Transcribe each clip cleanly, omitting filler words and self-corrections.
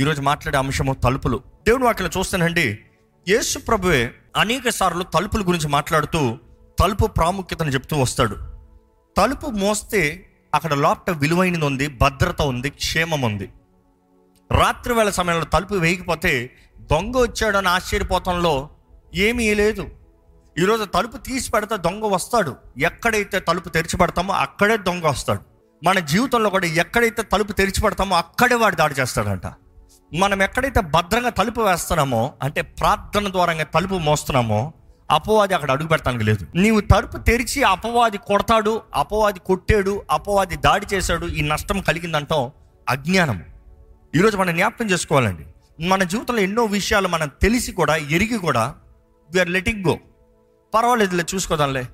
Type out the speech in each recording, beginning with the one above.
ఈరోజు మాట్లాడే అంశము తలుపులు. దేవుని వాక్యం చూస్తానండి, యేసు ప్రభువే అనేక సార్లు తలుపుల గురించి మాట్లాడుతూ తలుపు ప్రాముఖ్యతను చెప్తూ వస్తాడు. తలుపు మోస్తే అక్కడ లోపట విలువైనది ఉంది, భద్రత ఉంది, క్షేమం ఉంది. రాత్రి వేళ సమయంలో తలుపు వేయకపోతే దొంగ వచ్చాడని ఆశ్చర్యపోతంలో ఏమీ లేదు. ఈరోజు తలుపు తీసి పెడితే దొంగ వస్తాడు. ఎక్కడైతే తలుపు తెరిచి పెడతామో అక్కడే దొంగ వస్తాడు. మన జీవితంలో కూడా ఎక్కడైతే తలుపు తెరిచి పెడతామో అక్కడే వాడు దాడి చేస్తాడంట. మనం ఎక్కడైతే భద్రంగా తలుపు వేస్తున్నామో, అంటే ప్రార్థన ద్వారా తలుపు మోస్తున్నామో, అపవాది అక్కడ అడుగు పెడతానికి లేదు. నీవు తలుపు తెరిచి అపవాది కొడతాడు, అపవాది కొట్టాడు, అపవాది దాడి చేశాడు, ఈ నష్టం కలిగిందంటాం అజ్ఞానం. ఈరోజు మనం జ్ఞాపకం చేసుకోవాలండి, మన జీవితంలో ఎన్నో విషయాలు మనం తెలిసి కూడా ఎరిగి కూడా వీఆర్ లెటింగ్ గో, పర్వాలేదులే చూసుకోదాంలే,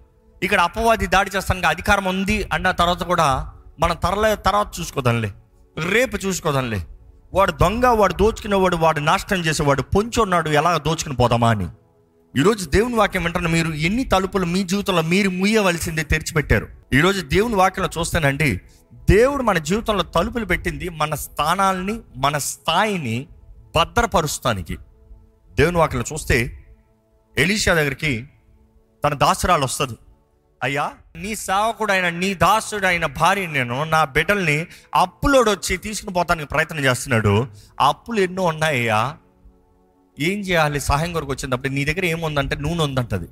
ఇక్కడ అపవాది దాడి చేస్తానికి అధికారం ఉంది అన్న తర్వాత కూడా మనం తర్వాత చూసుకోదాంలే, రేపు చూసుకోదాంలే, వాడు దొంగ, వాడు దోచుకునేవాడు, వాడు నాశనం చేసేవాడు, పొంచున్నాడు, ఎలా దోచుకుని పోదామా అని. ఈరోజు దేవుని వాక్యం వెంటనే మీరు ఎన్ని తలుపులు మీ జీవితంలో మీరు ముయ్యవలసిందే తెరిచిపెట్టారు. ఈరోజు దేవుని వాక్యంలో చూస్తానండి, దేవుడు మన జీవితంలో తలుపులు పెట్టింది మన స్థానాల్ని, మన స్థాయిని భద్రపరుస్తానికి. దేవుని వాక్యంలో చూస్తే ఎలీషా దగ్గరికి తన దాసురాలు వస్తుంది. అయ్యా, నీ సేవకుడైన నీ దాసుడైన భార్య నేను, నా బిడ్డల్ని అప్పులోడు వచ్చి తీసుకుని పోతానికి ప్రయత్నం చేస్తున్నాడు, అప్పులు ఎన్నో ఉన్నాయ్యా, ఏం చేయాలి, సహాయం కొరకు వచ్చినప్పుడు నీ దగ్గర ఏముందంటే నూనె ఉందంటది.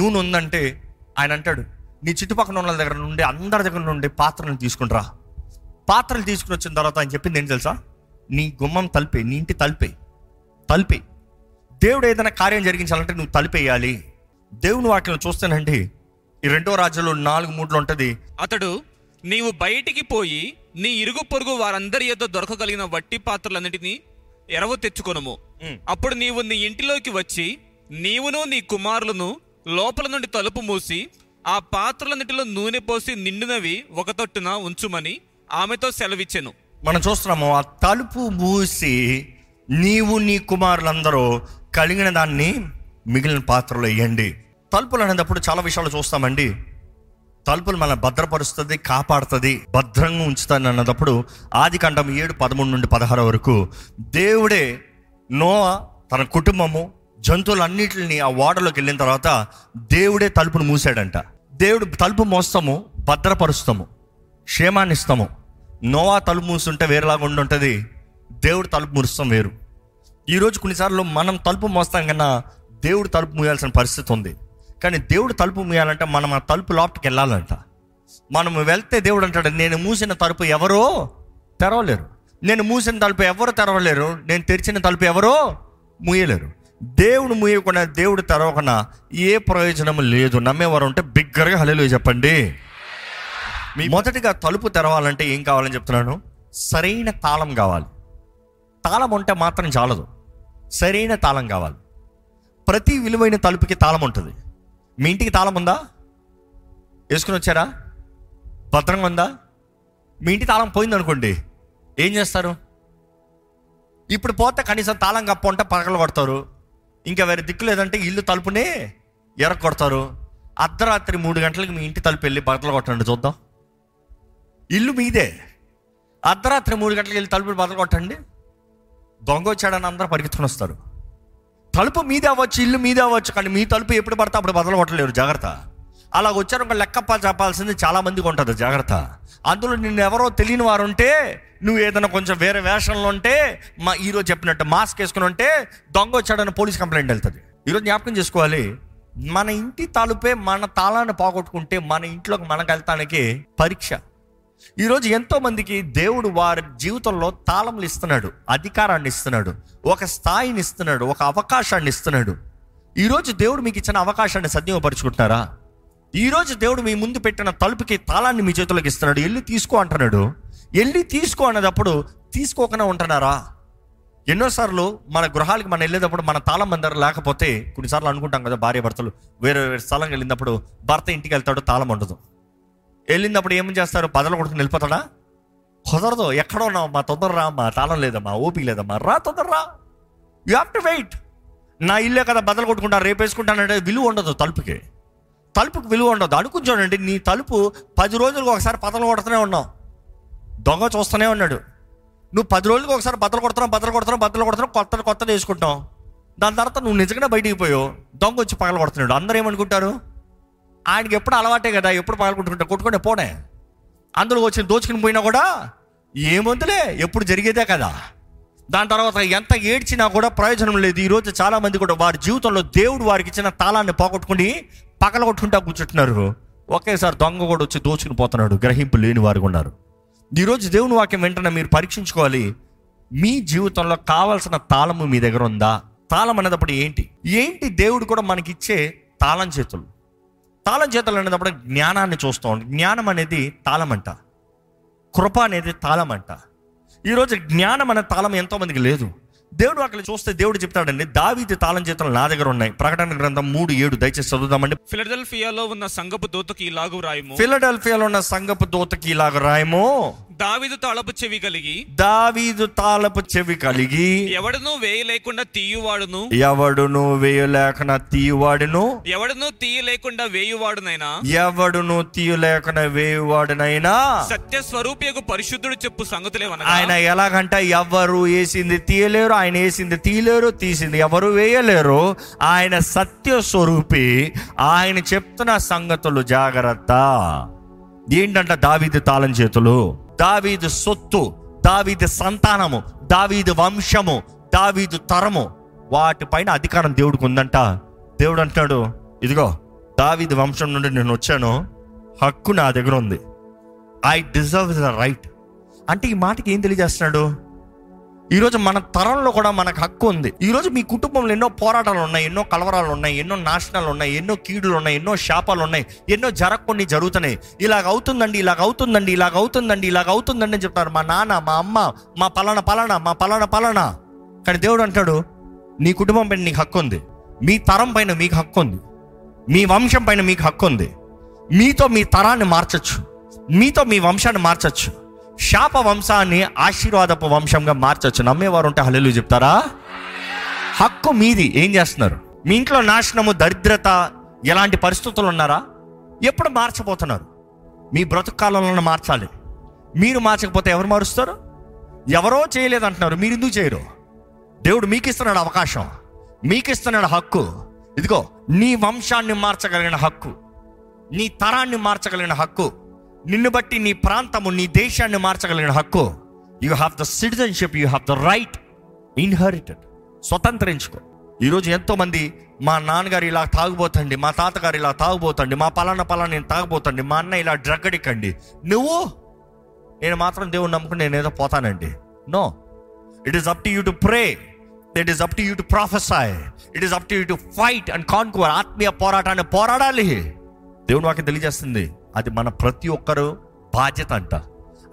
నూనె ఉందంటే ఆయన అంటాడు, నీ చుట్టుపక్కల ఉన్న దగ్గర నుండి అందరి దగ్గర నుండి పాత్రలను తీసుకుంటారా. పాత్రలు తీసుకుని వచ్చిన తర్వాత ఆయన చెప్పింది ఏం తెలుసా, నీ గుమ్మం తలిపే, నీ ఇంటి తలిపే. దేవుడు ఏదైనా కార్యం జరిగించాలంటే నువ్వు తలిపేయాలి. దేవుని వాటిని చూస్తానండి, ఈ 2వ రాజులు 4:3 ఉంటుంది, అతడు నీవు బయటికి పోయి నీ ఇరుగు పొరుగు వారందరి యొద్ద దొరకగలిగిన వట్టి పాత్రలన్నిటినీ ఎరవ తెచ్చుకొనుము, అప్పుడు నీవు నీ ఇంటిలోకి వచ్చి నీవును నీ కుమారులను లోపల నుండి తలుపు మూసి ఆ పాత్రలన్నిటిలో నూనె పోసి నిండినవి ఒక తొట్టున ఉంచుమని ఆమెతో సెలవిచ్చెను. మనం చూస్తున్నాము, ఆ తలుపు మూసి నీవు నీ కుమారులందరూ కలిగిన దాన్ని మిగిలిన పాత్రలో వేయండి. తలుపులు అనేటప్పుడు చాలా విషయాలు చూస్తామండి. తలుపులు మనం భద్రపరుస్తుంది, కాపాడుతుంది, భద్రంగా ఉంచుతాను అన్నప్పుడు ఆదికాండం 7:13-16 వరకు దేవుడే నోవా తన కుటుంబము జంతువులన్నింటిని ఆ ఓడలోకి వెళ్ళిన తర్వాత దేవుడే తలుపును మూసాడంట. దేవుడు తలుపు మోస్తాము, భద్రపరుస్తాము, క్షేమాన్ని ఇస్తాము. నోవా తలుపు మూస్తుంటే వేరేలాగా ఉంటుంది, దేవుడు తలుపు మూస్తాం వేరు. ఈరోజు కొన్నిసార్లు మనం తలుపు మోస్తాం కన్నా దేవుడు తలుపు మూయాల్సిన పరిస్థితి ఉంది. కానీ దేవుడు తలుపు మూయాలంటే మనం ఆ తలుపు లోపలికి వెళ్ళాలంట. మనం వెళ్తే దేవుడు అంటాడు, నేను మూసిన తలుపు ఎవరో తెరవలేరు, నేను మూసిన తలుపు ఎవరో తెరవలేరు, నేను తెరిచిన తలుపు ఎవరో మూయలేరు. దేవుడు మూయకుండా, దేవుడు తెరవకుండా ఏ ప్రయోజనం లేదు. నమ్మేవారు ఉంటే బిగ్గరగా హల్లెలూయా చెప్పండి. మొదటిగా తలుపు తెరవాలంటే ఏం కావాలని చెప్తున్నాను, సరైన తాళం కావాలి. తాళం ఉంటే మాత్రం చాలదు, సరైన తాళం కావాలి. ప్రతి విలువైన తలుపుకి తాళం ఉంటుంది. మీ ఇంటికి తాళం ఉందా? వేసుకుని వచ్చారా? భద్రంగా ఉందా? మీ ఇంటి తాళం పోయిందనుకోండి, ఏం చేస్తారు? ఇప్పుడు పోతే కనీసం తాళం కప్ప ఉంటే పగల కొడతారు, ఇంకా వేరే దిక్కు లేదంటే ఇల్లు తలుపునే ఎరగొడతారు. అర్ధరాత్రి 3 గంటలకు మీ ఇంటి తలుపు వెళ్ళి బద్దలు కొట్టండి చూద్దాం. ఇల్లు మీదే, అర్ధరాత్రి 3 గంటలకు వెళ్ళి తలుపులు బద్దలు కొట్టండి, దొంగ వచ్చాడని అందరూ పరిగెత్తుకుని వస్తారు. తలుపు మీద అవ్వచ్చు, ఇల్లు మీద అవ్వచ్చు, కానీ మీ తలుపు ఎప్పుడు పడితే అప్పుడు బద్దలు కొట్టలేరు, జాగ్రత్త. అలా వచ్చారు లెక్క చెప్పాల్సింది చాలామందికి ఉంటుంది, జాగ్రత్త. అందులో నిన్ను ఎవరో తెలియని వారు ఉంటే, నువ్వు ఏదైనా కొంచెం వేరే వేషంలో ఉంటే, మా ఈరోజు చెప్పినట్టు మాస్క్ వేసుకుని ఉంటే దొంగ వచ్చాడని పోలీస్ కంప్లైంట్ వెళ్తుంది. ఈరోజు జ్ఞాపకం చేసుకోవాలి, మన ఇంటి తలుపే మన తాళాన్ని పోగొట్టుకుంటే మన ఇంట్లోకి మనకు వెళ్తానికి పరీక్ష. ఈరోజు ఎంతోమందికి దేవుడు వారి జీవితంలో తాళములు ఇస్తున్నాడు, అధికారాన్ని ఇస్తున్నాడు, ఒక స్థాయిని ఇస్తున్నాడు, ఒక అవకాశాన్ని ఇస్తున్నాడు. ఈరోజు దేవుడు మీకు ఇచ్చిన అవకాశాన్ని సద్వినియోగపరుచుకుంటున్నారా? ఈరోజు దేవుడు మీ ముందు పెట్టిన తలుపుకి తాళాన్ని మీ చేతులకు ఇస్తున్నాడు, వెళ్ళి తీసుకో అంటున్నాడు. వెళ్ళి తీసుకో అన్నదప్పుడు తీసుకోకుండా ఉంటున్నారా? ఎన్నోసార్లు మన గృహాలకి మనం వెళ్ళేటప్పుడు మన తాళం అందరూ లేకపోతే కొన్నిసార్లు అనుకుంటాం కదా, భార్య భర్తలు వేరే వేరే స్థలంకి వెళ్ళినప్పుడు భర్త ఇంటికి వెళ్తాడు, తాళం ఉండదు. వెళ్ళినప్పుడు ఏం చేస్తారు, బదలు కొడుకుని వెళ్ళిపోతాడా? కుదరదు. ఎక్కడో ఉన్నావు, మా తొందరరా, మా తాళం లేదమ్మా, ఓపిక లేదమ్మా, రా తొందరరా, యూ హ్యావ్ టు వెయిట్. నా ఇల్లే కదా బదలు కొట్టుకుంటా, రేపు వేసుకుంటానంటే విలువ ఉండదు తలుపుకి. తలుపుకి విలువ ఉండదు. అనుకుంటానండి, నీ తలుపు 10 రోజులకు ఒకసారి బద్దలు కొడుతూనే ఉన్నావు, దొంగ చూస్తూనే ఉన్నాడు, నువ్వు 10 రోజులకు ఒకసారి బద్దలు కొడుతున్నావు కొత్తది వేసుకుంటావు. దాని తర్వాత నువ్వు నిజంగా బయటికి పోయావు, దొంగ వచ్చి పగల కొడుతున్నాడు. అందరూ ఏమనుకుంటారు, ఆయనకి ఎప్పుడు అలవాటే కదా, ఎప్పుడు పగల కొట్టుకుంటా కొట్టుకుంటే పోనే, అందులో వచ్చి దోచుకుని పోయినా కూడా ఏమొందులే, ఎప్పుడు జరిగేదే కదా. దాని తర్వాత ఎంత ఏడ్చినా కూడా ప్రయోజనం లేదు. ఈరోజు చాలామంది కూడా వారి జీవితంలో దేవుడు వారికి ఇచ్చిన తాళాన్ని పోగొట్టుకుని పగల కొట్టుకుంటా కూర్చుంటున్నారు. ఒకేసారి దొంగ కూడా వచ్చి దోచుకుని పోతున్నాడు. గ్రహింపు లేని వారు ఉన్నారు. ఈరోజు దేవుని వాక్యం వెంటనే మీరు పరీక్షించుకోవాలి. మీ జీవితంలో కావాల్సిన తాళము మీ దగ్గర ఉందా? తాళం అనేటప్పుడు ఏంటి దేవుడు కూడా మనకిచ్చే తాళం చేతులు. తాళం చేతులు అనేటప్పుడు జ్ఞానాన్ని చూస్తూ ఉంటాం. జ్ఞానం అనేది తాళం అంట, కృప అనేది తాళం అంట. ఈరోజు జ్ఞానం అనే తాళం ఎంతోమందికి లేదు. దేవుడు అక్కడ చూస్తే దేవుడు చెప్తాడండి, దావీదు తాళం చేతులు నా దగ్గర ఉన్నాయి. ప్రకటన గ్రంథం 3:7 దయచేసి చదువుదామండి. ఫిలడెల్ఫియాలో ఉన్న సంఘపు దూతకి ఇలాగ రాయము, ఫిలడెల్ఫియాలో ఉన్న సంఘపు దూతకి ఇలాగ రాయము, దావీదు తాళపు చెవి కలిగి ఎవడును వేయలేకుండా తీయువాడును ఎవడును తీయలేకుండా వేయువాడునైనా సత్య స్వరూపియగు పరిశుద్ధుడు చెప్పు సంగతులేవనగా. ఆయన ఎలాగంట, ఎవరు వేసింది తీయలేరు, ఆయన వేసింది తీయలేరు, తీసింది ఎవరు వేయలేరు. ఆయన సత్య స్వరూపి, ఆయన చెప్తున్న సంగతులు జాగ్రత్త. ఏంటంట దావీదు తాళం చేతులు? దావీదు సొత్తు, దావీదు సంతానము, దావీదు వంశము, దావీదు తరము, వాటిపైన అధికారం దేవుడికి ఉందంట. దేవుడు అంటున్నాడు, ఇదిగో దావీదు వంశం నుండి నేను వచ్చాను, హక్కు నా దగ్గర ఉంది, ఐ డిజర్వ్ ద రైట్. అంటే ఈ మాటకి ఏం తెలియజేస్తున్నాడు? ఈరోజు మన తరంలో కూడా మనకు హక్కు ఉంది. ఈరోజు మీ కుటుంబంలో ఎన్నో పోరాటాలు ఉన్నాయి, ఎన్నో కలవరాలు ఉన్నాయి, ఎన్నో నాశనాలు ఉన్నాయి, ఎన్నో కీడులు ఉన్నాయి, ఎన్నో శాపాలు ఉన్నాయి, ఎన్నో జరగకుండా జరుగుతున్నాయి. ఇలాగ అవుతుందండి అని చెప్తారు. మా నాన్న, మా అమ్మ, మా పలానా. కానీ దేవుడు అంటాడు, నీ కుటుంబం పైన నీకు హక్కు ఉంది, మీ తరం పైన మీకు హక్కు ఉంది, మీ వంశం పైన మీకు హక్కు ఉంది. మీతో మీ తరాన్ని మార్చచ్చు, మీతో మీ వంశాన్ని మార్చచ్చు, శాప వంశాన్ని ఆశీర్వాదపు వంశంగా మార్చచ్చు. నమ్మేవారు ఉంటే హల్లెలూయా చెప్తారా? హక్కు మీది. ఏం చేస్తున్నారు? మీ ఇంట్లో నాశనము, దరిద్రత, ఎలాంటి పరిస్థితులు ఉన్నారా? ఎప్పుడు మార్చబోతున్నారు? మీ బ్రతుకాలంలో మార్చాలి. మీరు మార్చకపోతే ఎవరు మారుస్తారు? ఎవరో చేయలేదంటున్నారు, మీరు ఎందుకు చేయరు? దేవుడు మీకు ఇస్తున్నాడు అవకాశం, మీకు ఇస్తున్నాడు హక్కు. ఇదిగో నీ వంశాన్ని మార్చగలిగిన హక్కు, నీ తరాన్ని మార్చగలిగిన హక్కు, నిన్ను బట్టి నీ ప్రాంతము, నీ దేశాన్ని మార్చగలిగిన హక్కు. You have the citizenship, you have the right, inherited, స్వతంత్రించుకో. ఈరోజు ఎంతోమంది, మా నాన్నగారు ఇలా తాగుబోతండి, మా తాతగారు ఇలా తాగుబోతండి, మా పలానా నేను తాగుబోతండి, మా అన్న ఇలా డ్రగ్ అడిక్ట్, నువ్వు నేను మాత్రం దేవుడు నమ్ముకుని నేనేదో పోతానండి. No, it is up to you to pray, it is up to you to prophesy, it is up to you to fight and conquer. ఆత్మీయ పోరాటాన్ని పోరాడాలి. దేవుడు వాకి తెలియజేస్తుంది, అది మన ప్రతి ఒక్కరు బాధ్యత అంట.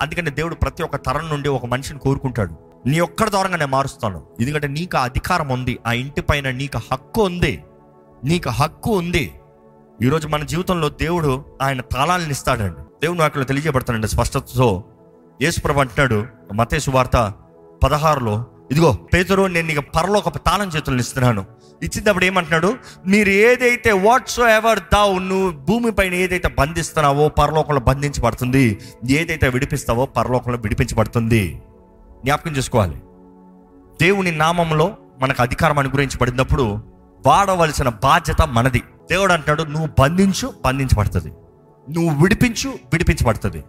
అందుకని దేవుడు ప్రతి ఒక్క తరం నుండి ఒక మనిషిని కోరుకుంటాడు. నీ ఒక్కరి ద్వారా నేను మారుస్తాను, ఎందుకంటే నీకు అధికారం ఉంది, ఆ ఇంటి పైన నీకు హక్కు ఉంది, నీకు హక్కు ఉంది. ఈరోజు మన జీవితంలో దేవుడు ఆయన తాళాలను ఇస్తాడండి. దేవుడు వాటిలో తెలియజేయబడతాడండి స్పష్టతతో. యేసుప్రభు అంటున్నాడు మత్తయి సువార్త 16లో, ఇదిగో పేతురు, నేను నీకు పరలోకపు తాళం చేతులను ఇస్తున్నాను. ఇచ్చినప్పుడు ఏమంటున్నాడు, మీరు ఏదైతే వాట్సో ఎవర్ దావు, నువ్వు భూమిపైన ఏదైతే బంధిస్తున్నావో పరలోకంలో బంధించబడుతుంది, ఏదైతే విడిపిస్తావో పరలోకంలో విడిపించబడుతుంది. జ్ఞాపకం చేసుకోవాలి, దేవుని నామంలో మనకు అధికారం అనుగ్రహించబడినప్పుడు వాడవలసిన బాధ్యత మనది. దేవుడు అంటున్నాడు, నువ్వు బంధించు, బంధించబడుతుంది, నువ్వు విడిపించు, విడిపించబడుతుంది.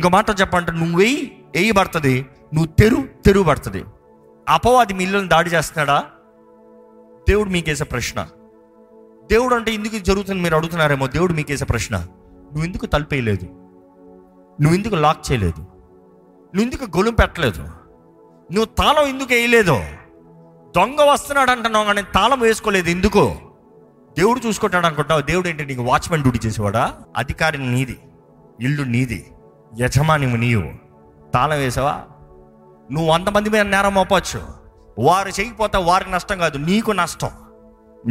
ఇంకో మాట చెప్పంటే, నువ్వు వేయబడుతుంది, నువ్వు తెరువబడుతుంది. అపవాది మీ ఇళ్ళని దాడి చేస్తున్నాడా? దేవుడు మీకేసే ప్రశ్న. దేవుడు అంటే ఎందుకు జరుగుతుంది మీరు అడుగుతున్నారేమో. దేవుడు మీకేసే ప్రశ్న, నువ్వు ఎందుకు తలుపేయలేదు, నువ్వు ఎందుకు లాక్ చేయలేదు, నువ్వు ఎందుకు గొలుం పెట్టలేదు, నువ్వు తాళం ఎందుకు వేయలేదు? దొంగ వస్తున్నాడు అంటున్నావు కానీ తాళం వేసుకోలేదు ఎందుకు? దేవుడు చూసుకుంటాడు అనుకుంటావు. దేవుడు ఏంటి, నీకు వాచ్మెన్ డ్యూటీ చేసేవాడా? అధికారం నీది, ఇల్లు నీది, యజమాని నీవు. తాళం వేసావా? నువ్వు 100 మంది మీద నేరం మోపచ్చు, వారు చేయకపోతే వారికి నష్టం కాదు, నీకు నష్టం,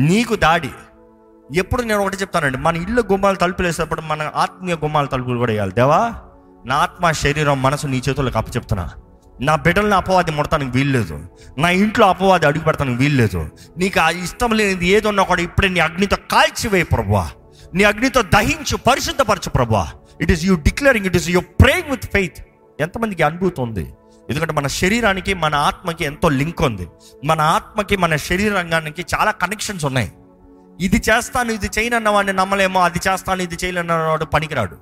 నీకు దాడి. ఎప్పుడు నేను ఒకటి చెప్తానండి, మన ఇల్లు గుమ్మాలు తలుపులు వేసేటప్పుడు మన ఆత్మీయ గుమ్మాల తలుపులు కూడా వేయాలి. దేవా, నా ఆత్మ, శరీరం, మనసు నీ చేతులకు అప్పచెప్తున్నా. నా బిడ్డలను అపవాది ముడతానికి వీల్లేదు, నా ఇంట్లో అపవాది అడుగు పెడతానికి వీల్లేదు. నీకు ఆ ఇష్టం లేనిది ఏదన్నా కూడా ఇప్పుడే నీ అగ్నితో కాల్చివేయి ప్రభువా, నీ అగ్నితో దహించు, పరిశుద్ధపరచు ప్రభువా. It is you declaring, it is you praying with faith. ఎంతమందికి అనుభూతి ఉంది? ఎందుకంటే మన శరీరానికి మన ఆత్మకి ఎంతో లింక్ ఉంది. మన ఆత్మకి మన శరీరానికి చాలా కనెక్షన్స్ ఉన్నాయి. ఇది చేస్తాను ఇది చేయనన్న వాడిని నమ్మలేమో, అది చేస్తాను ఇది చేయలేనన్నవాడు పనికిరాడు.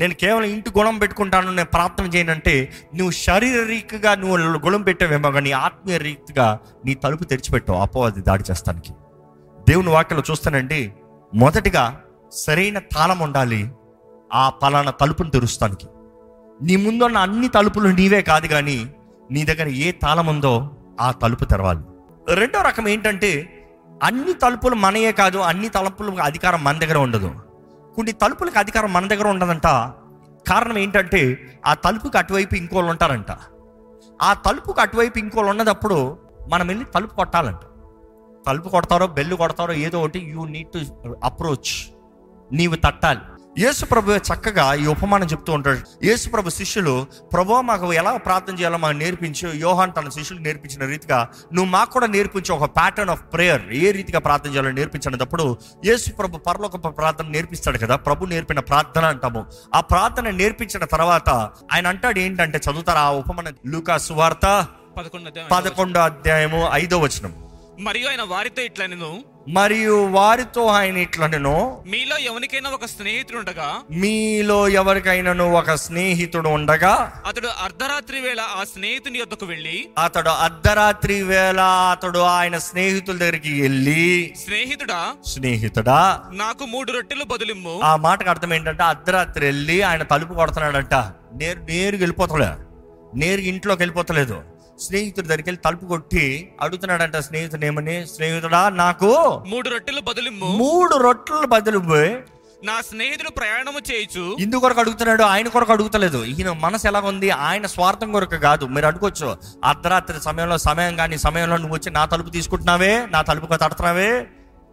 నేను కేవలం ఇంటి గుణం పెట్టుకుంటాను, నేను ప్రార్థన చేయనంటే నువ్వు శారీరకంగా నువ్వు గుణం పెట్టేవేమో, కానీ ఆత్మీయ రీతిగా నీ తలుపు తెరిచిపెట్టావు అపవాది దాడి చేస్తానికి. దేవుని వాక్యలో చూస్తానండి, మొదటిగా సరైన తాళం ఉండాలి ఆ పలానా తలుపును తెరుస్తానికి. నీ ముందున్న అన్ని తలుపులు నీవే కాదు, కానీ నీ దగ్గర ఏ తాళం ఉందో ఆ తలుపు తెరవాలి. రెండో రకం ఏంటంటే అన్ని తలుపులు మనయే కాదు, అన్ని తలుపులకు అధికారం మన దగ్గర ఉండదు. కొన్ని తలుపులకు అధికారం మన దగ్గర ఉండదంట. కారణం ఏంటంటే ఆ తలుపుకి అటువైపు ఇంకోళ్ళు ఉంటారంట. ఆ తలుపుకి అటువైపు ఇంకోళ్ళు ఉన్నదప్పుడు మనం వెళ్ళి తలుపు కొట్టాలంట. తలుపు కొడతారో బెల్లు కొడతారో ఏదో ఒకటి, యూ నీడ్ టు అప్రోచ్, నీవు తట్టాలి. యేసు ప్రభు చక్కగా ఈ ఉపమానం చెప్తూ ఉంటాడు. యేసు ప్రభు శిష్యులు, ప్రభు మాకు ఎలా ప్రార్థన చేయాలో మాకు నేర్పించు, యోహాన్ తన శిష్యులు నేర్పించిన రీతిగా నువ్వు మాకు కూడా నేర్పించు, ఒక ప్యాటర్న్ ఆఫ్ ప్రేయర్ ఏ రీతిగా ప్రార్థన చేయాలో నేర్పించినప్పుడు యేసు ప్రభు పరలోక ప్రార్థన నేర్పిస్తాడు కదా, ప్రభు నేర్పిన ప్రార్థన అంటాము. ఆ ప్రార్థన నేర్పించిన తర్వాత ఆయన అంటాడు ఏంటంటే, చదువుతారు ఆ ఉపమానం, లూకా సువార్త 11:5. మరియు వారితో ఆయన ఇట్లనెను, మీలో ఎవరికైనా ఒక స్నేహితుడు ఉండగా అతడు అర్ధరాత్రి వేళ ఆయన స్నేహితుల దగ్గరికి వెళ్ళి, స్నేహితుడా నాకు 3 రొట్టెలు బదులిమ్ము. ఆ మాటకు అర్థం ఏంటంటే, అర్ధరాత్రి వెళ్ళి ఆయన తలుపు కొడుతున్నాడంట. నేరుగా ఇంట్లోకి వెళ్ళిపోతలేదు, స్నేహితుడి దగ్గరికి వెళ్ళి తలుపు కొట్టి అడుగుతున్నాడంట. స్నేహితుడు ఏమని, స్నేహితుడా నాకు 3 రొట్టెలు బదులిమ్ము. 3 రొట్టెలు బదులు నా స్నేహితుడు ప్రయాణము చేయొచ్చు. ఇందుకొరకు అడుగుతున్నాడు, ఆయన కొరకు అడుగుతలేదు. ఈయన మనసు ఎలా ఉంది, ఆయన స్వార్థం కొరకు కాదు. మీరు అనుకోవచ్చు, అర్ధరాత్రి సమయంలో, సమయం కానీ సమయంలో నువ్వు వచ్చి నా తలుపు తీసుకుంటున్నావే, నా తలుపు తడుతున్నావే,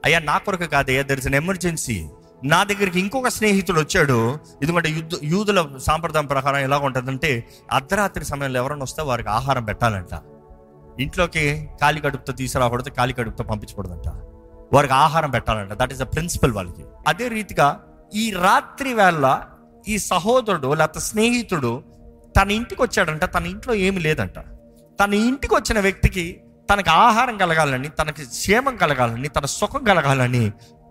అయ్యా నా కొరకు కాదు, అయ్యా దర్ ఇస్ అన్ ఎమర్జెన్సీ. నా దగ్గరికి ఇంకొక స్నేహితుడు వచ్చాడు. ఎందుకంటే యూదుల సాంప్రదాయం ప్రకారం ఎలా ఉంటుందంటే, అర్ధరాత్రి సమయంలో ఎవరైనా వస్తే వారికి ఆహారం పెట్టాలంట. ఇంట్లోకి ఖాళీ కడుపుతో తీసుకురాకూడదు, ఖాళీ కడుపుతో పంపించకూడదంట. వారికి ఆహారం పెట్టాలంట, దట్ ఈస్ ద ప్రిన్సిపల్ వాళ్ళకి. అదే రీతిగా ఈ రాత్రి వేళ ఈ సహోదరుడు లేకపోతే స్నేహితుడు తన ఇంటికి వచ్చాడంట, తన ఇంట్లో ఏమి లేదంట. తన ఇంటికి వచ్చిన వ్యక్తికి తనకు ఆహారం కలగాలని, తనకి క్షేమం కలగాలని, తన సుఖం కలగాలని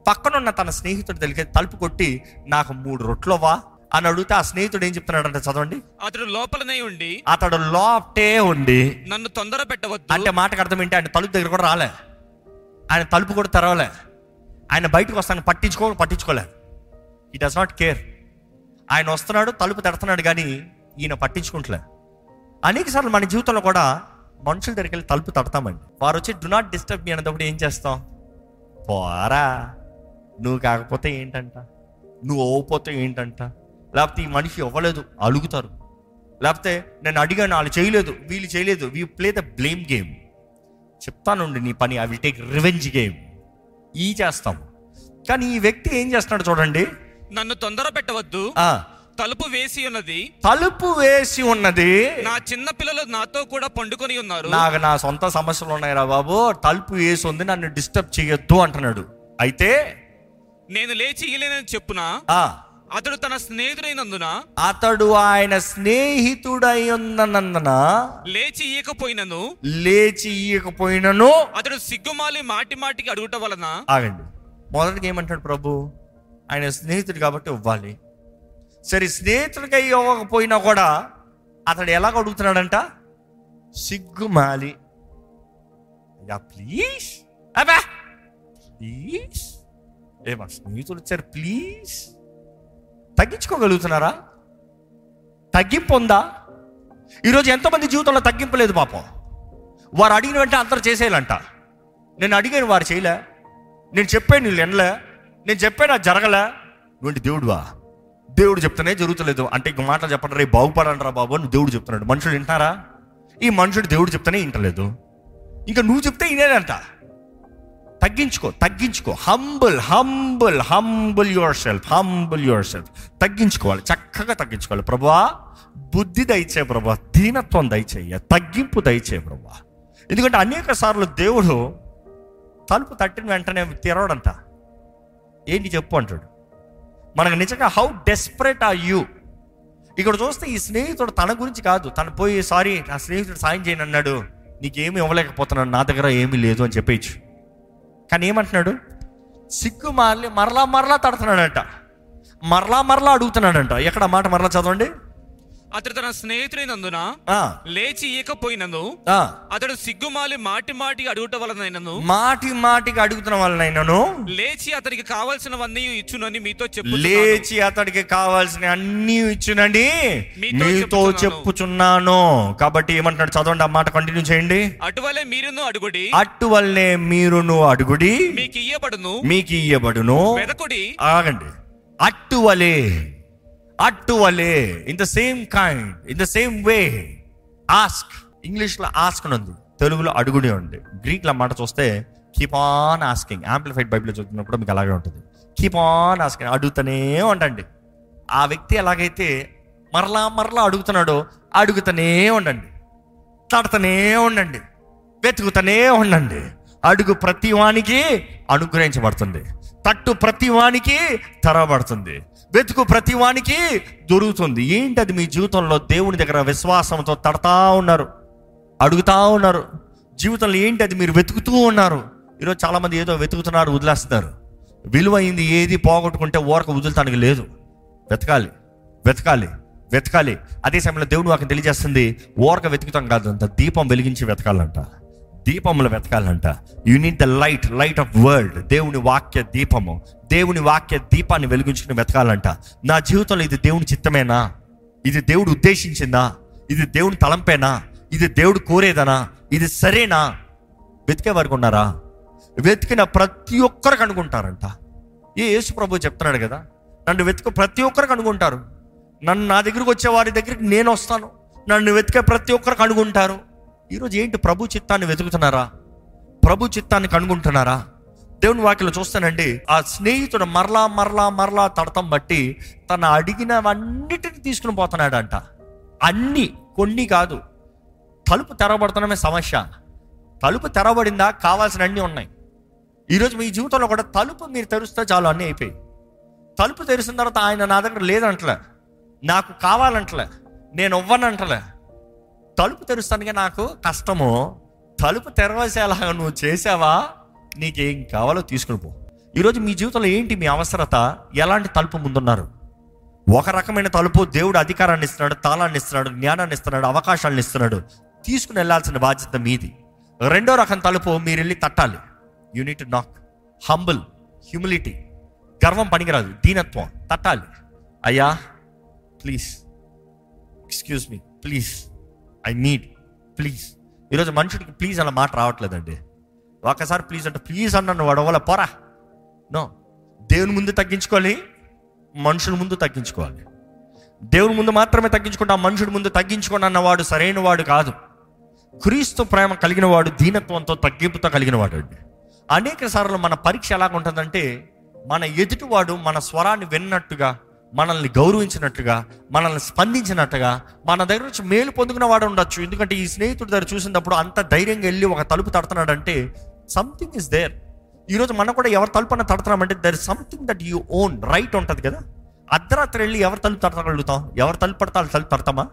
పక్కనున్న తన స్నేహితుడు తెలిగే తలుపు కొట్టి నాకు 3 రొట్లవా అని అడిగితే ఆ స్నేహితుడు ఏం చెప్తున్నాడంటే చదవండి, అతడు లోపటే ఉండి నన్ను తొందర పెట్టవద్దు. అంటే మాటకు అర్థం ఏంటి, ఆయన తలుపు దగ్గర కూడా రాలే, ఆయన తలుపు కూడా తెరవలే, ఆయన బయటకు వస్తాను పట్టించుకోలే. He does not care. ఆయన వస్తున్నాడు, తలుపు తెడుతున్నాడు, కానీ ఈయన పట్టించుకుంటలే. అనేక సార్లు మన జీవితంలో కూడా మనుషుల దగ్గరికి వెళ్ళి తలుపు తడతామండి. వారు వచ్చి డు నాట్ డిస్టర్బ్ మీ అన్నప్పుడు ఏం చేస్తాం, పోరా నువ్వు కాకపోతే ఏంటంట, నువ్వు అవ్వపోతే ఏంటంట, లేకపోతే ఈ మనిషి అవ్వలేదు అలుగుతారు, లేకపోతే నేను అడిగాను వాళ్ళు చేయలేదు, వీళ్ళు చేయలేదు. We play the blame game. చెప్తానుండి నీ పని, I will take revenge game ఈ చేస్తాము. కానీ ఈ వ్యక్తి ఏం చేస్తున్నాడు చూడండి, నన్ను తొందర పెట్టవద్దు, తలుపు వేసి ఉన్నది, నా చిన్న పిల్లలు నాతో కూడా పండుకొని ఉన్నారు, నాకు నా సొంత సమస్యలు ఉన్నాయిరా బాబు, తలుపు వేసి ఉంది, నన్ను డిస్టర్బ్ చేయొద్దు అంటున్నాడు. అయితే నేను లేచి ఇయ్యలేనని చెప్పునా, అతడు తన స్నేహితుడైనందున లేచి ఇయ్యకపోయినను అతడు సిగ్గుమాలి మాటిమాటికి అడుగుట వలన. ఆగండి, మొదటిగా ఏమంటాడు ప్రభు, ఆయన స్నేహితుడు కాబట్టి ఇవ్వాలి. సరే, స్నేహితుడికి ఇవ్వకపోయినా కూడా అతడు ఎలాగ అడుగుతున్నాడంట, సిగ్గుమాలి, ప్లీజ్ అబ్బా ప్లీజ్, ఏమా స్నేహితుడు వచ్చారు ప్లీజ్, తగ్గించుకోగలుగుతున్నారా, తగ్గింపు ఉందా? ఈరోజు ఎంతోమంది జీవితంలో తగ్గింపు లేదు పాపం. వారు అడిగిన వెంటనే అందరూ చేసేయాలంట. నేను అడిగాను వారు చేయలే, నేను చెప్పాను వీళ్ళు ఎనలే, నేను చెప్పాను అది జరగలే. నువ్వు దేవుడువా, దేవుడు చెప్తేనే జరుగుతలేదు అంటే ఇంక మాటలు చెప్పండి, రే బాగుపడండిరా బాబు అని దేవుడు చెప్తున్నాడు. మనుషులు వింటారా? ఈ మనుషుడు దేవుడు చెప్తేనే వింటలేదు, ఇంకా నువ్వు చెప్తే వినేదంట. తగ్గించుకో. Humble yourself. తగ్గించుకోవాలి, చక్కగా తగ్గించుకోవాలి. ప్రభువా బుద్ధి దయచే, ప్రభువా దీనత్వం దయచేయ, తగ్గింపు దయచే ప్రభువా. ఎందుకంటే అనేక సార్లు దేవుడు తలుపు తట్టిన వెంటనే తెరవడంట. ఏంటి చెప్పు అంటాడు మనకు. నిజంగా హౌ డెస్పరేట్ ఆర్ యూ, ఇక్కడ చూస్తే ఈ స్నేహితుడు తన గురించి కాదు, తను పోయి సారీ నా స్నేహితుడు సాయం చేయను అన్నాడు, నీకేమి ఇవ్వలేకపోతున్నాను, నా దగ్గర ఏమీ లేదు అని చెప్పేయచ్చు. కానీ ఏమంటున్నాడు, సిగ్గు మారలి మరలా మరలా తడుతున్నాడంట, మరలా మరలా అడుగుతున్నాడంట. ఎక్కడ మాట మరలా చదవండి. అతడు తన స్నేహితుడైనందున లేచి ఇకపోయినందు అతడు సిగ్గుమాలి మాటి మాటికి అడుగుట వలనైనను మాటి మాటికి అడుగుతున్న వలనైనను లేచి అతడికి కావాల్సినవన్నీ ఇచ్చునని మీతో చెప్పు, లేచి అతడికి కావాల్సిన అన్ని ఇచ్చునండి మీతో చెప్పుచున్నాను. కాబట్టి ఏమంటున్నాడు చదవండి, ఆ మాట కంటిన్యూ చేయండి. అటువలే మీరును అడుగుడి, అటువలే మీరును అడుగుడి, మీకు ఇయ్యబడును, మీకు ఇయ్యబడును, వెదకుడి. ఆగండి, అటువలే, అటువలే, in the same kind, in the same way. Ask, ఇంగ్లీష్లో ఆస్క్ ఉంది, తెలుగులో అడుగుడే ఉంది. గ్రీక్లో మాట చూస్తే కీప్ ఆన్ ఆస్కింగ్. ఆంప్లిఫైడ్ బైబిల్లో చూసినప్పుడు మీకు అలాగే ఉంటుంది, కీప్ ఆన్ ఆస్కింగ్, అడుగుతూనే ఉండండి. ఆ వ్యక్తి ఎలాగైతే మరలా మరలా అడుగుతున్నాడో అడుగుతూనే ఉండండి, తడుతూనే ఉండండి, వెతుకుతూనే ఉండండి. అడుగు ప్రతి వానికి అనుగ్రహించబడుతుంది, తట్టు ప్రతి వానికి తెరవబడుతుంది, వెతుకు ప్రతి వానికి దొరుకుతుంది. ఏంటది మీ జీవితంలో? దేవుని దగ్గర విశ్వాసంతో తడతా ఉన్నారు, అడుగుతూ ఉన్నారు. జీవితంలో ఏంటది మీరు వెతుకుతూ ఉన్నారు? ఈరోజు చాలామంది ఏదో వెతుకుతున్నారు, వదిలేస్తున్నారు. విలువైంది ఏది పోగొట్టుకుంటే ఓరక వదులుతానికి లేదు. వెతకాలి, వెతకాలి, వెతకాలి. అదే సమయంలో దేవుడు నాకు తెలియజేస్తుంది, ఓరక వెతుకుతాం కాదంట, దీపం వెలిగించి వెతకాలంట, దీపంలో వెతకాలంట. You need the light, light of world, దేవుని వాక్య దీపము, దేవుని వాక్య దీపాన్ని వెలిగించుకుని వెతకాలంట. నా జీవితంలో ఇది దేవుని చిత్తమేనా? ఇది దేవుడు ఉద్దేశించిందా? ఇది దేవుని తలంపేనా? ఇది దేవుడు కోరేదనా? ఇది సరేనా? వెతికే వరకు ఉన్నారా? వెతికిన ప్రతి ఒక్కరు కనుగొంటారంట. యేసు ప్రభువు చెప్తున్నాడు కదా, నన్ను వెతుకు ప్రతి ఒక్కరు కనుగొంటారు, నన్ను నా దగ్గరకు వచ్చే వారి దగ్గరికి నేను వస్తాను, నన్ను వెతికే ప్రతి ఒక్కరు కనుగొంటారు. ఈరోజు ఏంటి, ప్రభు చిత్తాన్ని వెతుకుతున్నారా? ప్రభు చిత్తాన్ని కనుగొంటున్నారా? దేవుని వాక్యలో చూస్తానండి, ఆ స్నేహితుడు మరలా మరలా మరలా తడతం బట్టి తను అడిగినవన్నిటిని తీసుకుని పోతున్నాడంట. అన్నీ, కొన్ని కాదు. తలుపు తెరవబడుతున్నమే సమస్య. తలుపు తెరవబడిందా? కావాల్సిన అన్నీ ఉన్నాయి. ఈరోజు మీ జీవితంలో కూడా తలుపు మీరు తెరుస్తే చాలు, అన్నీ అయిపోయి. తలుపు తెరిసిన తర్వాత ఆయన నా దగ్గర లేదంటలే, నాకు కావాలంటలే, నేను ఇవ్వనంటలే. తలుపు తెరుస్తానికే నాకు కష్టము, తలుపు తెరవసేలాగా నువ్వు చేసావా? నీకేం కావాలో తీసుకుని పో. ఈరోజు మీ జీవితంలో ఏంటి మీ అవసరత? ఎలాంటి తలుపు ముందున్నారు? ఒక రకమైన తలుపు, దేవుడు అధికారాన్ని ఇస్తున్నాడు, తాళాన్ని ఇస్తున్నాడు, జ్ఞానాన్ని ఇస్తున్నాడు, అవకాశాలను ఇస్తున్నాడు, తీసుకుని వెళ్లాల్సిన బాధ్యత మీది. రెండో రకం తలుపు, మీరు వెళ్ళి తట్టాలి. You need to knock. Humble, humility. గర్వం పనికిరాదు, దీనత్వం. తట్టాలి. అయ్యా please, excuse me, please, I need, please. ఈరోజు మనుషుడికి ప్లీజ్ అలా మాట రావట్లేదండి. ఒకసారి ప్లీజ్ అంటే ప్లీజ్ అన్నాను వాడవల పోరా. నో, దేవుని ముందు తగ్గించుకోవాలి, మనుషుల ముందు తగ్గించుకోవాలి. దేవుని ముందు మాత్రమే తగ్గించుకుంటా, మనుషుడి ముందు తగ్గించుకోండి అన్నవాడు సరైన వాడు కాదు. క్రీస్తు ప్రేమ కలిగిన వాడు దీనత్వంతో తగ్గింపుతో కలిగిన వాడు అండి. అనేక సార్లు మన పరీక్ష ఎలాగ ఉంటుందంటే, మన ఎదుటివాడు మన స్వరాన్ని విన్నట్టుగా, మనల్ని గౌరవించినట్టుగా, మనల్ని స్పందించినట్టుగా, మన దగ్గర నుంచి మేలు పొందుకున్న వాడు ఉండొచ్చు. ఎందుకంటే ఈ స్నేహితుడి దగ్గర చూసినప్పుడు అంత ధైర్యంగా వెళ్ళి ఒక తలుపు తడుతున్నాడంటే సంథింగ్ ఈజ్ దేర్. ఈరోజు మనం కూడా ఎవరి తలుపున తడుతున్నామంటే there is something that you own right ఉంటుంది కదా. అర్ధరాత్రి వెళ్ళి ఎవరి తలుపు తడతగలుగుతాం? ఎవరి తలుపు పడతా వాళ్ళ తలుపు తడతామా?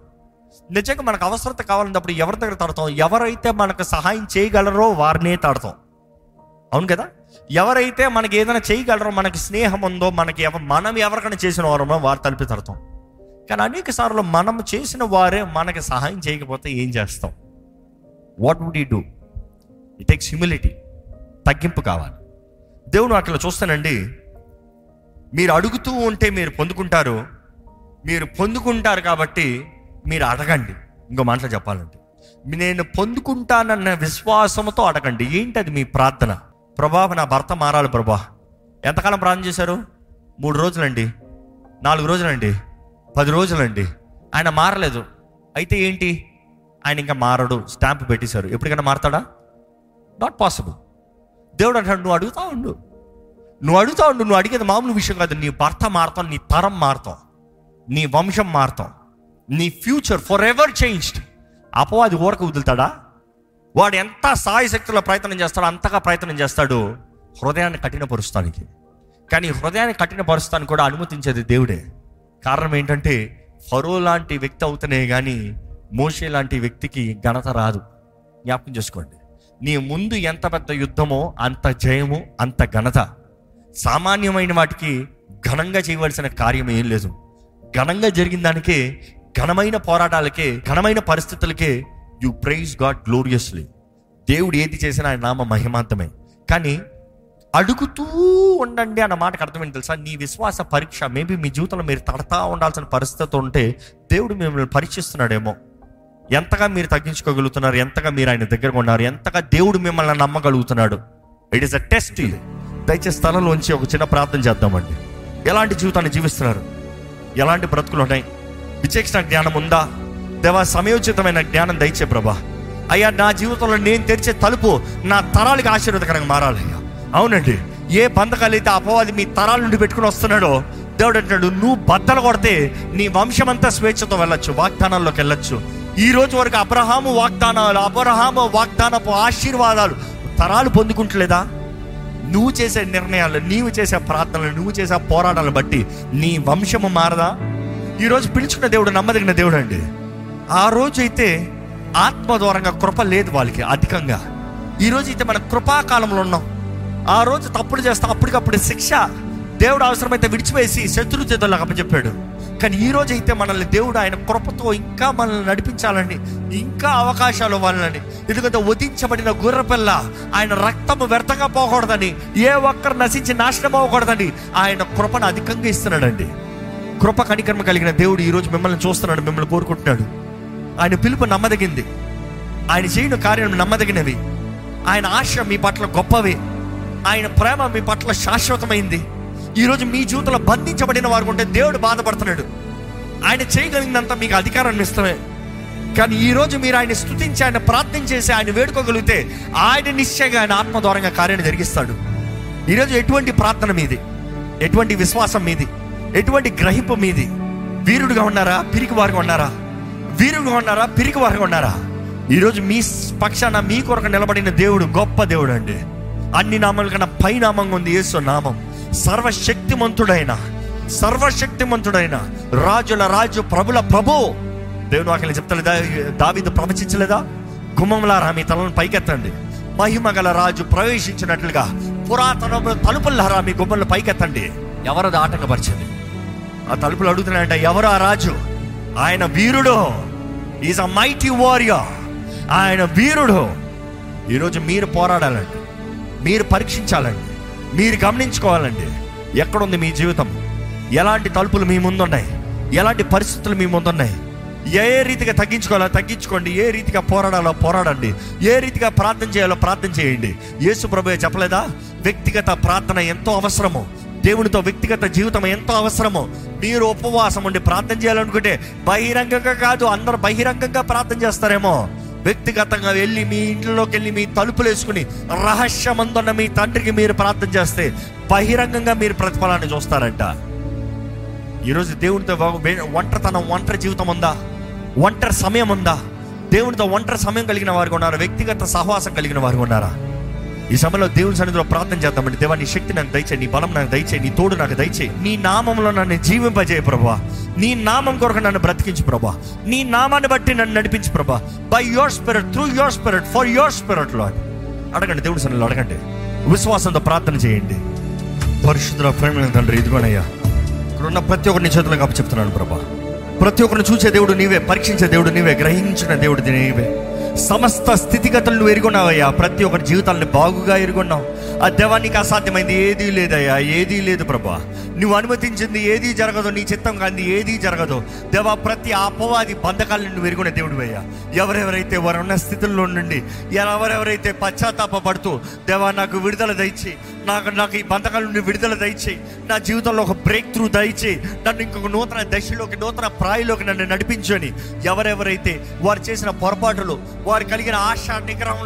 నిజంగా మనకు అవసరత కావాలన్నప్పుడు ఎవరి దగ్గర తడతాం? ఎవరైతే మనకు సహాయం చేయగలరో వారినే తడతాం, అవును కదా. ఎవరైతే మనకి ఏదైనా చేయగలరో, మనకి స్నేహం ఉందో, మనకి మనం ఎవరికైనా చేసిన వారమో వారు తలుపు తడతాం. కానీ అనేక సార్లు మనం చేసిన వారే మనకి సహాయం చేయకపోతే ఏం చేస్తాం? What would you do? It takes humility. తగ్గింపు కావాలి. దేవుడు అట్లా చూస్తానండి, మీరు అడుగుతూ ఉంటే మీరు పొందుకుంటారు, మీరు పొందుకుంటారు కాబట్టి మీరు అడగండి. ఇంకో మాటలో చెప్పాలంటే, నేను పొందుకుంటానన్న విశ్వాసంతో అడగండి. ఏంటది మీ ప్రార్థన? ప్రభా నా భర్త మారాలి ప్రభా. ఎంతకాలం ప్రార్థన చేశారు? 3 రోజులండి, 4 రోజులండి, 10 రోజులండి. ఆయన మారలేదు. అయితే ఏంటి, ఆయన ఇంకా మారడు స్టాంప్ పెట్టేశారు. ఎప్పటికైనా మారతాడా? Not possible. దేవుడు అంటాడు, నువ్వు అడుగుతా ఉండు, నువ్వు అడుగుతా ఉండు. నువ్వు అడిగేది మామూలు విషయం కాదు. నీ భర్త మారతాం, నీ తరం మారతాం, నీ వంశం మారతాం, నీ ఫ్యూచర్ ఫర్ ఎవర్ చేంజ్డ్. అపవాది ఊరక వదులుతాడా? వాడు ఎంత సాయశక్తుల ప్రయత్నం చేస్తాడో అంతగా ప్రయత్నం చేస్తాడు హృదయాన్ని కఠినపరుస్తానికి. కానీ హృదయాన్ని కఠినపరుస్తానికి కూడా అనుమతించేది దేవుడే. కారణం ఏంటంటే, ఫరో లాంటి వ్యక్తి అవుతనే కానీ మోషే లాంటి వ్యక్తికి ఘనత రాదు. జ్ఞాపకం చేసుకోండి, నీ ముందు ఎంత పెద్ద యుద్ధమో అంత జయము, అంత ఘనత. సామాన్యమైన వాటికి ఘనంగా చేయవలసిన కార్యం ఏం లేదు. ఘనంగా జరిగిన దానికే, ఘనమైన పోరాటాలకే, ఘనమైన పరిస్థితులకే యు ప్రైజ్ గాడ్ గ్లోరియస్లీ. దేవుడు ఏది చేసినా ఆయన నామ మహిమాంతమే. కానీ అడుగుతూ ఉండండి అన్న మాటకు అర్థమేంటి తెలుసా? నీ విశ్వాస పరీక్ష. మేబీ మీ జీవితంలో మీరు తడతా ఉండాల్సిన పరిస్థితి ఉంటే దేవుడు మిమ్మల్ని పరీక్షిస్తున్నాడేమో. ఎంతగా మీరు తగ్గించుకోగలుగుతున్నారు, ఎంతగా మీరు ఆయన దగ్గరగా ఉన్నారు, ఎంతగా దేవుడు మిమ్మల్ని నమ్మగలుగుతున్నాడు. It is a test. ఇది దయచేసి స్థలంలోంచి ఒక చిన్న ప్రార్థన చేద్దామండి. ఎలాంటి జీవితాన్ని జీవిస్తున్నారు? ఎలాంటి బ్రతుకులు ఉన్నాయి? విచక్షణ జ్ఞానం ఉందా? దేవా, సమయోచితమైన జ్ఞానం దయచే ప్రభా. అయ్యా, నా జీవితంలో నేను తెరిచే తలుపు నా తరాలకి ఆశీర్వాదకరంగా మారాలయ్యా. అవునండి, ఏ బంధకాలు అయితే అపవాది మీ తరాల నుండి పెట్టుకుని వస్తున్నాడో దేవుడు అంటాడు, నువ్వు బద్దలు కొడితే నీ వంశమంతా స్వేచ్ఛతో వెళ్ళొచ్చు, వాగ్దానాల్లోకి వెళ్ళొచ్చు. ఈ రోజు వరకు అబ్రహాము వాగ్దానపు ఆశీర్వాదాలు తరాలు పొందుకుంటలేదా? నువ్వు చేసే నిర్ణయాలు, నీవు చేసే ప్రార్థనలు, నువ్వు చేసే పోరాటాలను బట్టి నీ వంశము మారదా? ఈరోజు పిలుచుకున్న దేవుడు నమ్మదగిన దేవుడు అండి. ఆ రోజైతే ఆత్మ ద్వారంగా కృప లేదు వాళ్ళకి అధికంగా. ఈరోజు అయితే మన కృపాకాలంలో ఉన్నాం. ఆ రోజు తప్పుడు చేస్తాం, అప్పటికప్పుడు శిక్ష దేవుడు అవసరమైతే విడిచివేసి శత్రు చేతులకు అప్పచెప్పాడు. కానీ ఈరోజు అయితే మనల్ని దేవుడు ఆయన కృపతో ఇంకా మనల్ని నడిపించాలని, ఇంకా అవకాశాలు ఇవ్వాలని. ఎందుకంటే వధించబడిన గొర్రెపిల్ల ఆయన రక్తము వ్యర్థంగా పోకూడదని, ఏ ఒక్కరు నశించి నాశనం అవ్వకూడదని ఆయన కృపను అధికంగా ఇస్తున్నాడండి. కృప కనికరమ కలిగిన దేవుడు ఈరోజు మిమ్మల్ని చూస్తున్నాడు, మిమ్మల్ని కోరుకుంటున్నాడు. ఆయన పిలుపు నమ్మదగింది, ఆయన చేయని కార్యం నమ్మదగినవి, ఆయన ఆశ మీ పట్ల గొప్పవి, ఆయన ప్రేమ మీ పట్ల శాశ్వతమైంది. ఈరోజు మీ జీవితంలో బంధించబడిన వారు ఉంటే దేవుడు బాధపడుతున్నాడు. ఆయన చేయగలిగినంత మీకు అధికారాన్ని ఇస్తామే. కానీ ఈరోజు మీరు ఆయన స్తుతించి, ఆయన ప్రార్థన చేసి, ఆయన వేడుకోగలిగితే ఆయన నిశ్చయంగా ఆయన ఆత్మ ద్వారంగా కార్యాన్ని జరిగిస్తాడు. ఈరోజు ఎటువంటి ప్రార్థన మీది, ఎటువంటి విశ్వాసం మీది, ఎటువంటి గ్రహింపు మీది? వీరుడుగా ఉన్నారా, పిరికివారుగా ఉన్నారా? వీరుడుగా ఉన్నారా, పిరికివారుగా ఉన్నారా? ఈరోజు మీ పక్షాన మీ కొరకు నిలబడిన దేవుడు గొప్ప దేవుడు అండి. అన్ని నామాల కన్నా పై నామంగా ఉంది యేసు నామం. సర్వశక్తిమంతుడైన రాజుల రాజు, ప్రభుల ప్రభు. దేవుడు వాక్యం చెప్తలేదా? దావీదు ప్రవచించలేదా? గుమ్మంలారా మీ తలను పైకెత్తండి, మహిమ గల రాజు ప్రవేశించినట్లుగా పురాతనముల తలుపులారా మీ గుమ్మంలో పైకెత్తండి. ఎవరది ఆటంకపరిచింది? ఆ తలుపులు అడుగుతున్నాయంట, ఎవరు ఆ రాజు? ఆయన వీరుడు. Is a mighty warrior. ఆయన వీరుడు. ఈరోజు మీరు పోరాడాలండి, మీరు పరీక్షించాలండి, మీరు గమనించుకోవాలండి. ఎక్కడుంది మీ జీవితం? ఎలాంటి తలుపులు మీ ముందున్నాయి? ఎలాంటి పరిస్థితులు మీ ముందున్నాయి? ఏ రీతిగా తగ్గించుకోవాలో తగ్గించుకోండి, ఏ రీతిగా పోరాడాలో పోరాడండి, ఏ రీతిగా ప్రార్థన చేయాలో ప్రార్థన చేయండి. యేసు ప్రభువే చెప్పలేదా? వ్యక్తిగత ప్రార్థన ఎంతో అవసరము, దేవునితో వ్యక్తిగత జీవితం ఎంతో అవసరము. మీరు ఉపవాసం ఉండి ప్రార్థన చేయాలనుకుంటే బహిరంగంగా కాదు. అందరూ బహిరంగంగా ప్రార్థన చేస్తారేమో, వ్యక్తిగతంగా వెళ్ళి మీ ఇంట్లోకి వెళ్ళి మీ తలుపులు వేసుకుని రహస్యమందున్న మీ తండ్రికి మీరు ప్రార్థన చేస్తే బహిరంగంగా మీరు ప్రతిఫలాన్ని చూస్తారంట. ఈరోజు దేవునితో ఒంటరి జీవితం ఉందా? ఒంటరి సమయం ఉందా? దేవునితో ఒంటరి సమయం కలిగిన వారు ఉన్నారా? వ్యక్తిగత సహవాసం కలిగిన వారు ఉన్నారా? ఈ సమయంలో దేవుని సన్నిధిలో ప్రార్థన చేద్దామండి. దేవా, నీ శక్తి నాకు దయచేయి, నీ బలం నాకు దయచేయి, నీ తోడు నాకు దయచేయి, నీ నామంలో నన్ను జీవింపజేయ ప్రభువా, నీ నామం కొరకు నన్ను బ్రతికించు ప్రభువా, నీ నామాన్ని బట్టి నన్ను నడిపించు ప్రభువా. By your spirit, through your spirit, for your spirit Lord. అడగండి, దేవుని సన్నిధిలో అడగండి, విశ్వాసంతో ప్రార్థన చేయండి. పరిశుద్ధుల ప్రేమ తండ్రి, ఇదిగోనయ్యా, ఇక్కడున్న ప్రతి ఒక్కరిని చేతులు కప్ప చెప్తున్నాను ప్రభువా. ప్రతి ఒక్కరిని చూసే దేవుడు నీవే, పరీక్షించే దేవుడు నీవే, గ్రహించిన దేవుడు నీవే. సమస్త స్థితిగతులను ఎరుగున్నావయ్యా, ప్రతి ఒక్కరి జీవితాలను బాగుగా ఎరుగున్నావు. ఆ దేవా, నీకు అసాధ్యమైంది ఏదీ లేదయ్యా, ఏదీ లేదు ప్రభా. నువ్వు అనుమతించింది ఏదీ జరగదు, నీ చిత్తం కాంది ఏదీ జరగదు. దేవా, ప్రతి అపవాది బంధకాలను నువ్వు ఎరుగున్న దేవుడివయ్యా. ఎవరెవరైతే వారు ఉన్న స్థితుల్లో నుండి ఎవరెవరైతే పశ్చాత్తాపడుతూ దేవా నాకు విడుదల దయచేయి, నాకు ఈ బంధకాల నుండి విడుదల దయచేయి, నా జీవితంలో ఒక బ్రేక్ త్రూ దయచేయి, నన్ను ఇంకొక నూతన దశలోకి, నూతన ప్రాయలోకి నన్ను నడిపించని ఎవరెవరైతే వారు చేసిన పొరపాటులు, వారు కలిగిన ఆశ నిగ్రహం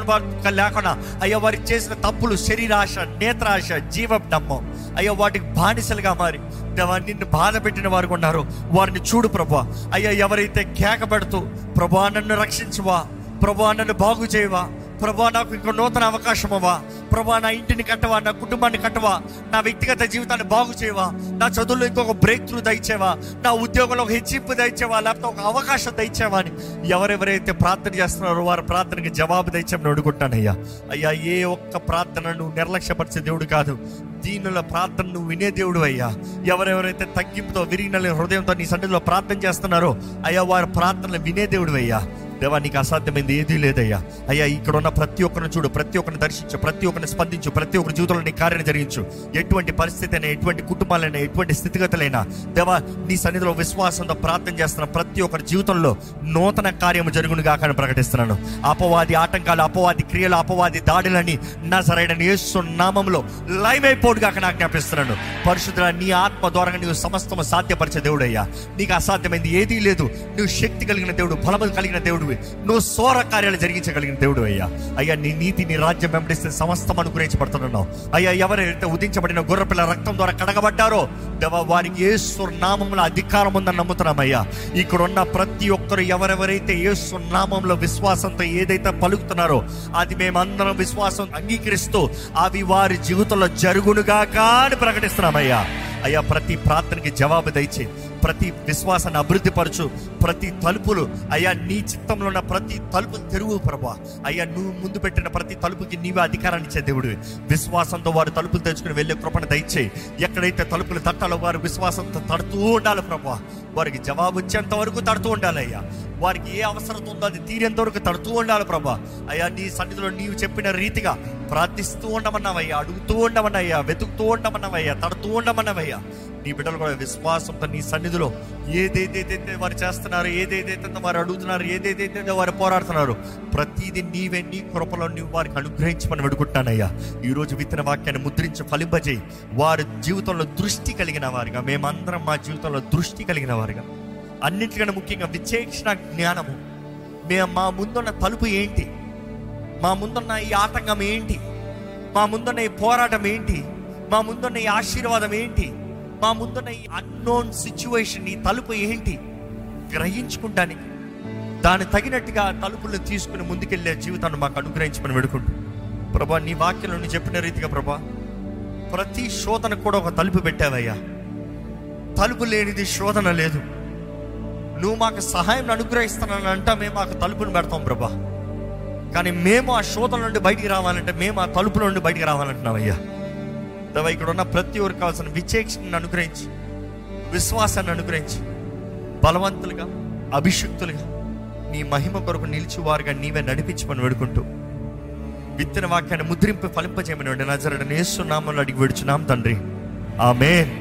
లేకుండా అయ్యా, వారికి చేసిన తప్పులు, శరీరాశ, నేత్రాశ, జీవం నమ్మం అయ్యా, వాటికి బానిసలుగా మారి దేవా నిన్ను బాధ పెట్టిన వారు ఉన్నారు. వారిని చూడు ప్రభా. అయ్యా, ఎవరైతే కేక పెడుతూ ప్రభా నన్ను రక్షించువా, ప్రభా నన్ను బాగు చేయవా, ప్రభువా నాకు ఇంకో నూతన అవకాశం అవ్వా, ప్రభువా నా ఇంటిని కట్టవా, నా కుటుంబాన్ని కట్టవా, నా వ్యక్తిగత జీవితాన్ని బాగు చేయవా, నా చదువుల్లో ఇంకొక బ్రేక్ త్రూ దయచేవా, నా ఉద్యోగంలో ఒక హెచ్చింపు దయచేవా, లేకపోతే ఒక అవకాశం దయచేవా అని ఎవరెవరైతే ప్రార్థన చేస్తున్నారో వారి ప్రార్థనకి జవాబు దయచేమని అడుగుంటానయ్యా. అయ్యా ఏ ఒక్క ప్రార్థనను నిర్లక్ష్యపరిచే దేవుడు కాదు, దీనిలో ప్రార్థనను వినే దేవుడు అయ్యా. ఎవరెవరైతే తగ్గింపుతో విరిగిన హృదయంతో నీ సన్నిధిలో ప్రార్థన చేస్తున్నారో అయ్యా వారి ప్రార్థనలు వినే దేవుడు అయ్యా. దేవా నీకు అసాధ్యమైంది ఏదీ లేదయ్యా. అయ్యా ఇక్కడ ఉన్న ప్రతి ఒక్కరిని చూడు, ప్రతి ఒక్కరిని దర్శించు, ప్రతి ఒక్కరిని స్పందించు, ప్రతి ఒక్కరి జీవితంలో నీ కార్యం జరిగించు. ఎటువంటి పరిస్థితి అయినా, ఎటువంటి కుటుంబాలైనా, ఎటువంటి స్థితిగతులైనా దేవా నీ సన్నిధిలో విశ్వాసంతో ప్రార్థన చేస్తున్న ప్రతి ఒక్కరి జీవితంలో నూతన కార్యము జరుగును గాక అని ప్రకటిస్తున్నాను. అపవాది ఆటంకాలు, అపవాది క్రియలు, అపవాది దాడులని నజరేయుడైన యేసు నామములో లైవ్ అయిపోడు గాక అని ఆజ్ఞాపిస్తున్నాను. పరిశుద్ధుడా నీ ఆత్మ ద్వారా నీవు సమస్తము సాధ్యపరిచే దేవుడయ్యా. నీకు అసాధ్యమైంది ఏదీ లేదు. నువ్వు శక్తి కలిగిన దేవుడు, బలము కలిగిన దేవుడు, నువ్వు సోర కార్యాలు జరిగించగలిగిన దేవుడు అయ్యా. అయ్యా నీ నీతి నీ రాజ్యం వెంబడిస్తే సమస్తం అనుగ్రహించబడుతున్నావు అయ్యా. ఎవరైతే ఉదించబడిన గొర్రెపిల్ల రక్తం ద్వారా కడగబడ్డారో దేవా వారికి యేసు నామములో అధికారం ఉందని నమ్ముతున్నామయ్యా. ఇక్కడ ఉన్న ప్రతి ఒక్కరు ఎవరెవరైతే యేసు నామంలో విశ్వాసంతో ఏదైతే పలుకుతున్నారో అది మేమందరం విశ్వాసం అంగీకరిస్తూ అవి వారి జీవితంలో జరుగునుగాక అని ప్రకటిస్తున్నామయ్యా. అయ్యా ప్రతి ప్రార్థనకి జవాబు దయచేయి, ప్రతి విశ్వాసాన్ని అభివృద్ధి పరచు, ప్రతి తలుపులు అయ్యా నీ చిత్తంలో ఉన్న ప్రతి తలుపు తెరువు ప్రభువా. అయ్యా నువ్వు ముందు పెట్టిన ప్రతి తలుపుకి నీవే అధికారాన్ని ఇచ్చే దేవుడు. విశ్వాసంతో వారు తలుపులు తెచ్చుకుని వెళ్ళే కృపను దయచేయి. ఎక్కడైతే తలుపులు తట్టాలో వారు విశ్వాసంతో తడుతూ ఉండాలి ప్రభువా. వారికి జవాబు వచ్చేంత వరకు తడుతూ ఉండాలి అయ్యా. వారికి ఏ అవసరం ఉందో అది తీరేంత వరకు తడుతూ ఉండాలి ప్రభా. అయ్యా నీ సన్నిధిలో నీవు చెప్పిన రీతిగా ప్రార్థిస్తూ ఉండమన్నావయ్యా, అడుగుతూ ఉండమన్నాయ్యా, వెతుకుతూ ఉండమన్నావయ్యా, తడుతూ ఉండమన్నావయ్యా. నీ బిడ్డలు కూడా విశ్వాసంతో నీ సన్నిధిలో ఏదేదైతే వారు చేస్తున్నారు, ఏదేదైతే వారు అడుగుతున్నారు, ఏదేదైతే వారు పోరాడుతున్నారు ప్రతిదీ నీవే నీ కృపలో నువ్వు వారికి అనుగ్రహించమని వేడుకుంటున్నానయ్యా. ఈరోజు విత్తన వాక్యాన్ని ముద్రించి ఫలింపజేయి. వారి జీవితంలో దృష్టి కలిగిన వారిగా, మేమందరం మా జీవితంలో దృష్టి కలిగిన వారిగా, అన్నింటికన్నా ముఖ్యంగా విచక్షణ జ్ఞానము, మా ముందున్న తలుపు ఏంటి, మా ముందున్న ఈ ఆటంకం ఏంటి, మా ముందున్న ఈ పోరాటం ఏంటి, మా ముందున్న ఈ ఆశీర్వాదం ఏంటి, మా ముందున్న ఈ అన్నోన్ సిచ్యువేషన్ ఈ తలుపు ఏంటి గ్రహించుకుంటానికి దాన్ని తగినట్టుగా తలుపులను తీసుకుని ముందుకెళ్ళే జీవితాన్ని మాకు అనుగ్రహించమని వేడుకుంటూ ప్రభా నీ వాక్యంలో నువ్వు చెప్పిన రీతిగా ప్రభా ప్రతి శోధనకు కూడా ఒక తలుపు పెట్టావయ్యా. తలుపు లేనిది శోధన లేదు. నువ్వు మాకు సహాయం అనుగ్రహిస్తానని అంటా మేము మాకు తలుపును పెడతాం ప్రభా, కానీ మేము ఆ శోధన నుండి బయటికి రావాలంటే మేము ఆ తలుపుల నుండి బయటికి రావాలంటున్నామయ్యా. దేవా ఇక్కడ ఉన్న ప్రతి ఒక్కరికి కావాల్సిన విచక్షణను అనుగ్రహించి, విశ్వాసాన్ని అనుగ్రహించి, బలవంతులుగా అభిషిక్తులుగా నీ మహిమ కొరకు నిలిచివారుగా నీవే నడిపించమని వేడుకుంటూ విత్తన వాక్యాన్ని ముద్రింపు ఫలింపజేయమని నజరేయుడైన యేసు నామములో అడిగి వేడుచున్నాం తండ్రి, ఆమేన్.